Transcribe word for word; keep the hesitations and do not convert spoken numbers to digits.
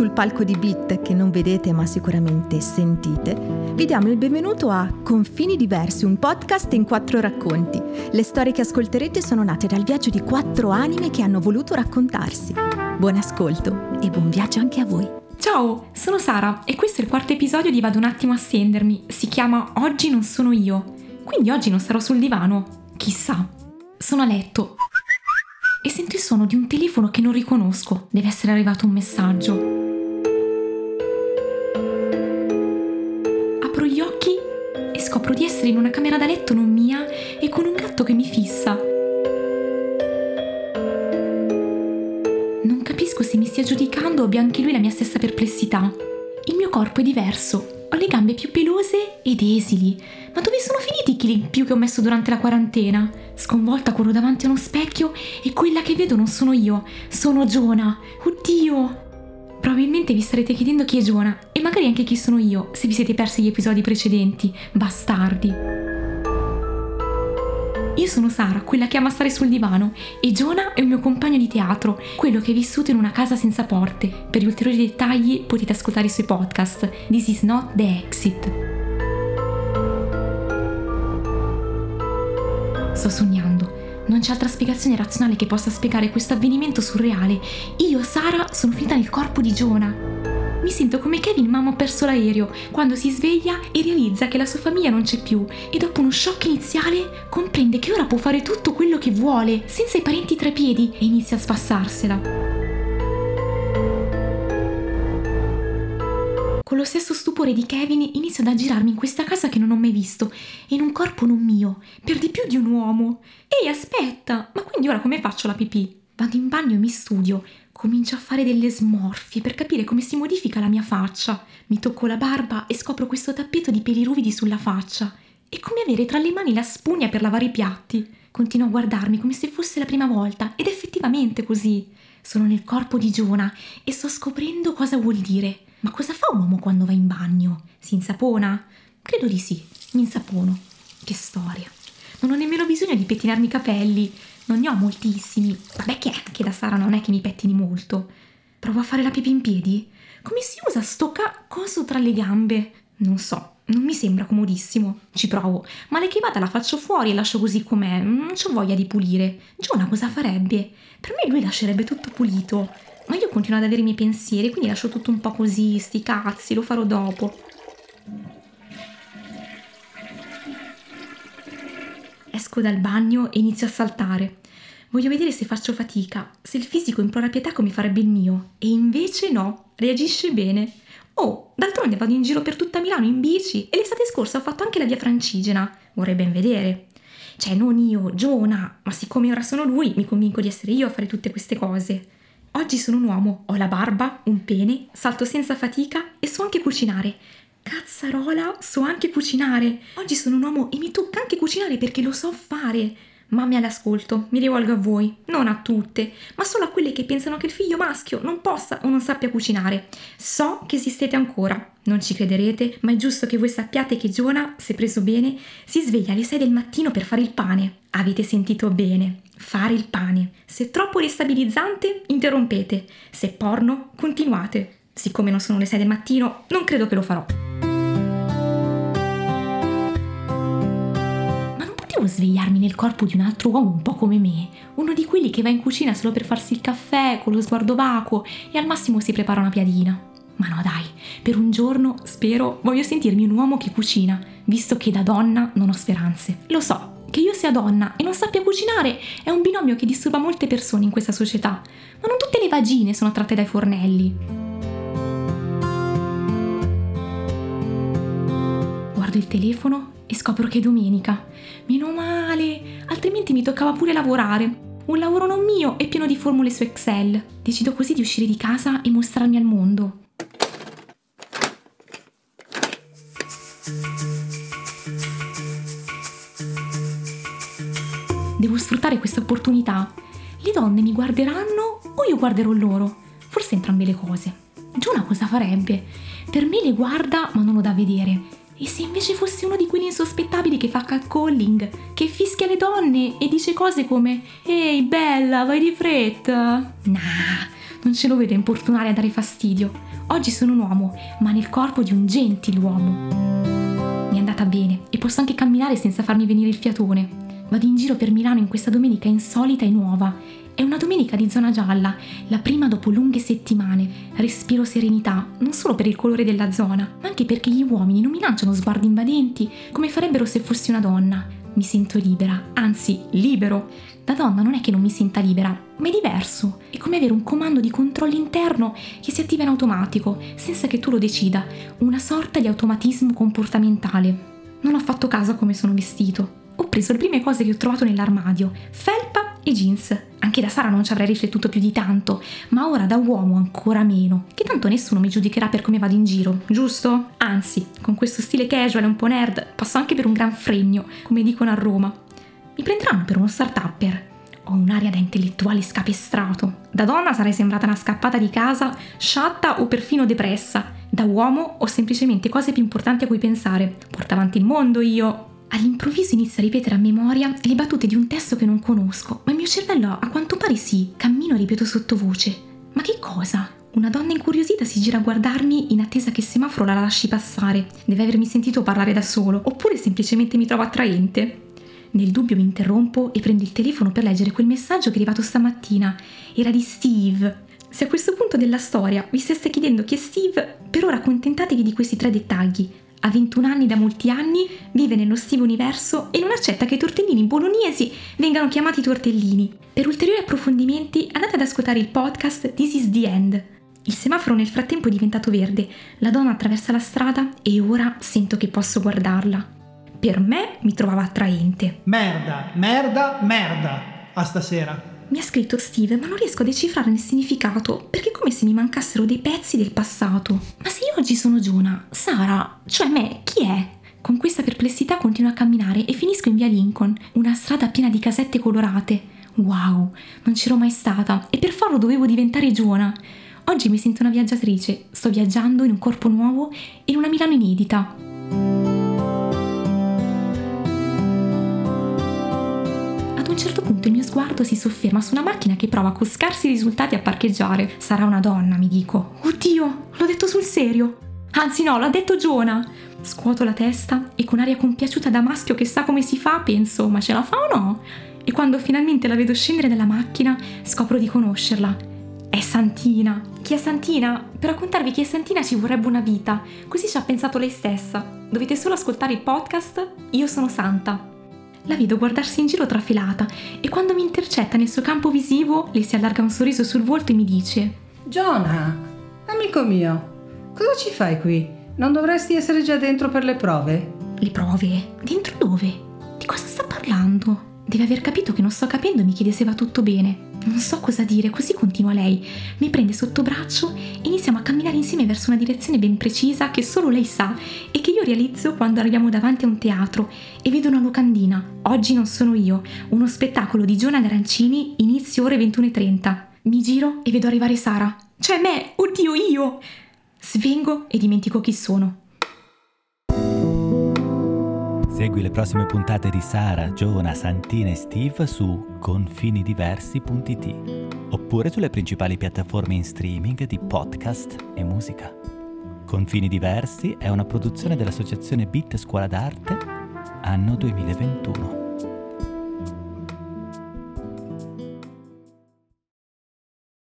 sul palco di Beat, che non vedete ma sicuramente sentite, vi diamo il benvenuto a Confini Diversi, un podcast in quattro racconti. Le storie che ascolterete sono nate dal viaggio di quattro anime che hanno voluto raccontarsi. Buon ascolto e buon viaggio anche a voi. Ciao, sono Sara e questo è il quarto episodio di Vado un attimo a stendermi. Si chiama Oggi non sono io, quindi oggi non sarò sul divano. Chissà, sono a letto e sento il suono di un telefono che non riconosco. Deve essere arrivato un messaggio. Apro gli occhi e scopro di essere in una camera da letto non mia e con un gatto che mi fissa. Non capisco se mi stia giudicando o abbia anche lui la mia stessa perplessità. Il mio corpo è diverso. Ho le gambe più pelose ed esili. Ma dove sono finiti i chili in più che ho messo durante la quarantena? Sconvolta corro davanti a uno specchio e quella che vedo non sono io, sono Giona. Oddio! Probabilmente vi starete chiedendo chi è Giona e magari anche chi sono io, se vi siete persi gli episodi precedenti. Bastardi! Io sono Sara, quella che ama stare sul divano, e Giona è un mio compagno di teatro, quello che è vissuto in una casa senza porte. Per gli ulteriori dettagli potete ascoltare i suoi podcast This is not the exit. Sto sognando, non c'è altra spiegazione razionale che possa spiegare questo avvenimento surreale. Io, Sara, sono finita nel corpo di Giona. Mi sento come Kevin, mamma ha perso l'aereo, quando si sveglia e realizza che la sua famiglia non c'è più e dopo uno shock iniziale comprende che ora può fare tutto quello che vuole, senza i parenti tra i piedi, e inizia a spassarsela. Con lo stesso stupore di Kevin inizio ad aggirarmi in questa casa che non ho mai visto, in un corpo non mio, per di più di un uomo. Ehi, aspetta, ma quindi ora come faccio la pipì? Vado in bagno e mi studio, comincio a fare delle smorfie per capire come si modifica la mia faccia. Mi tocco la barba e scopro questo tappeto di peli ruvidi sulla faccia. È come avere tra le mani la spugna per lavare i piatti. Continuo a guardarmi come se fosse la prima volta, ed effettivamente così. Sono nel corpo di Giona e sto scoprendo cosa vuol dire. Ma cosa fa un uomo quando va in bagno? Si insapona? Credo di sì, mi insapono. Che storia. Non ho nemmeno bisogno di pettinarmi i capelli, non ne ho moltissimi. Vabbè, che è che da Sara non è che mi pettini molto. Provo a fare la pipì in piedi? Come si usa sto ca... coso tra le gambe? Non so, non mi sembra comodissimo. Ci provo, ma le chivata la faccio fuori e lascio così com'è, non c'ho voglia di pulire. Giona cosa farebbe? Per me lui lascerebbe tutto pulito. Ma io continuo ad avere i miei pensieri, quindi lascio tutto un po' così, sti cazzi, lo farò dopo. Esco dal bagno e inizio a saltare. Voglio vedere se faccio fatica, se il fisico implora pietà come farebbe il mio. E invece no, reagisce bene. Oh, d'altronde vado in giro per tutta Milano in bici e l'estate scorsa ho fatto anche la via Francigena. Vorrei ben vedere. Cioè, non io, Giona, ma siccome ora sono lui, mi convinco di essere io a fare tutte queste cose. Oggi sono un uomo, ho la barba, un pene, salto senza fatica e so anche cucinare. Cazzarola, so anche cucinare. Oggi sono un uomo e mi tocca anche cucinare perché lo so fare. Mamme all'ascolto, mi rivolgo a voi, non a tutte, ma solo a quelle che pensano che il figlio maschio non possa o non sappia cucinare. So che esistete ancora, non ci crederete, ma è giusto che voi sappiate che Giona, se preso bene, si sveglia alle sei del mattino per fare il pane. Avete sentito bene, fare il pane. Se è troppo destabilizzante, interrompete. Se è porno, continuate. Siccome non sono le sei del mattino, non credo che lo farò. Svegliarmi nel corpo di un altro uomo un po' come me, uno di quelli che va in cucina solo per farsi il caffè con lo sguardo vacuo e al massimo si prepara una piadina. Ma no dai, per un giorno, spero, voglio sentirmi un uomo che cucina, visto che da donna non ho speranze. Lo so, che io sia donna e non sappia cucinare è un binomio che disturba molte persone in questa società, ma non tutte le vagine sono tratte dai fornelli. Guardo il telefono e scopro che è domenica. Meno male, altrimenti mi toccava pure lavorare. Un lavoro non mio e pieno di formule su Excel. Decido così di uscire di casa e mostrarmi al mondo. Devo sfruttare questa opportunità. Le donne mi guarderanno o io guarderò loro? Forse entrambe le cose. Giona cosa farebbe? Per me le guarda ma non lo dà vedere. E se invece fosse uno di quelli insospettabili che fa catcalling, che fischia le donne e dice cose come «Ehi, bella, vai di fretta!» Nah, non ce lo vedo importunare a dare fastidio. Oggi sono un uomo, ma nel corpo di un gentiluomo. Mi è andata bene e posso anche camminare senza farmi venire il fiatone. Vado in giro per Milano in questa domenica insolita e nuova. È una domenica di zona gialla, la prima dopo lunghe settimane. Respiro serenità, non solo per il colore della zona, ma anche perché gli uomini non mi lanciano sguardi invadenti come farebbero se fossi una donna. Mi sento libera, anzi libero. Da donna non è che non mi senta libera, ma è diverso. È come avere un comando di controllo interno che si attiva in automatico, senza che tu lo decida. Una sorta di automatismo comportamentale. Non ho fatto caso a come sono vestito. Ho preso le prime cose che ho trovato nell'armadio, felpa e jeans. Anche da Sara non ci avrei riflettuto più di tanto, ma ora da uomo ancora meno, che tanto nessuno mi giudicherà per come vado in giro, giusto? Anzi, con questo stile casual e un po' nerd, passo anche per un gran fregno, come dicono a Roma. Mi prenderanno per uno start-upper. Ho un'aria da intellettuale scapestrato. Da donna sarei sembrata una scappata di casa, sciatta o perfino depressa. Da uomo ho semplicemente cose più importanti a cui pensare. Porto avanti il mondo io... All'improvviso inizio a ripetere a memoria le battute di un testo che non conosco, ma il mio cervello a quanto pare sì, cammino e ripeto sottovoce. Ma che cosa? Una donna incuriosita si gira a guardarmi in attesa che il semaforo la lasci passare. Deve avermi sentito parlare da solo, oppure semplicemente mi trovo attraente. Nel dubbio mi interrompo e prendo il telefono per leggere quel messaggio che è arrivato stamattina. Era di Steve. Se a questo punto della storia vi stesse chiedendo chi è Steve, per ora accontentatevi di questi tre dettagli. Ha ventuno anni da molti anni, vive nello Steve universo e non accetta che i tortellini bolognesi vengano chiamati tortellini. Per ulteriori approfondimenti andate ad ascoltare il podcast This is the End. Il semaforo nel frattempo è diventato verde, la donna attraversa la strada e ora sento che posso guardarla. Per me mi trovava attraente. Merda, merda, merda, a stasera. Mi ha scritto Steve, ma non riesco a decifrarne il significato, perché è come se mi mancassero dei pezzi del passato. Ma se io oggi sono Giona, Sara, cioè me, chi è? Con questa perplessità continuo a camminare e finisco in via Lincoln, una strada piena di casette colorate. Wow, non c'ero mai stata e per farlo dovevo diventare Giona. Oggi mi sento una viaggiatrice, sto viaggiando in un corpo nuovo e in una Milano inedita. A un certo punto il mio sguardo si sofferma su una macchina che prova con scarsi risultati a parcheggiare. Sarà una donna, mi dico. Oddio, l'ho detto sul serio. Anzi no, l'ha detto Giona. Scuoto la testa e con aria compiaciuta da maschio che sa come si fa, penso, ma ce la fa o no? E quando finalmente la vedo scendere dalla macchina, scopro di conoscerla. È Santina. Chi è Santina? Per raccontarvi chi è Santina ci vorrebbe una vita. Così ci ha pensato lei stessa. Dovete solo ascoltare il podcast Io sono Santa. La vedo guardarsi in giro trafelata e quando mi intercetta nel suo campo visivo le si allarga un sorriso sul volto e mi dice: Giona, amico mio, cosa ci fai qui? Non dovresti essere già dentro per le prove? Le prove? Dentro dove? Di cosa sta parlando? Deve aver capito che non sto capendo e mi chiede se va tutto bene. Non so cosa dire, così continua lei. Mi prende sotto braccio e iniziamo a camminare insieme verso una direzione ben precisa che solo lei sa e che io realizzo quando arriviamo davanti a un teatro e vedo una locandina. Oggi non sono io, uno spettacolo di Giona Garancini, inizio ore ventuno e trenta. Mi giro e vedo arrivare Sara. Cioè me, oddio io! Svengo e dimentico chi sono. Segui le prossime puntate di Sara, Giona, Santina e Steve su confini diversi punto it oppure sulle principali piattaforme in streaming di podcast e musica. Confini Diversi è una produzione dell'associazione Beat Scuola d'Arte anno duemilaventuno.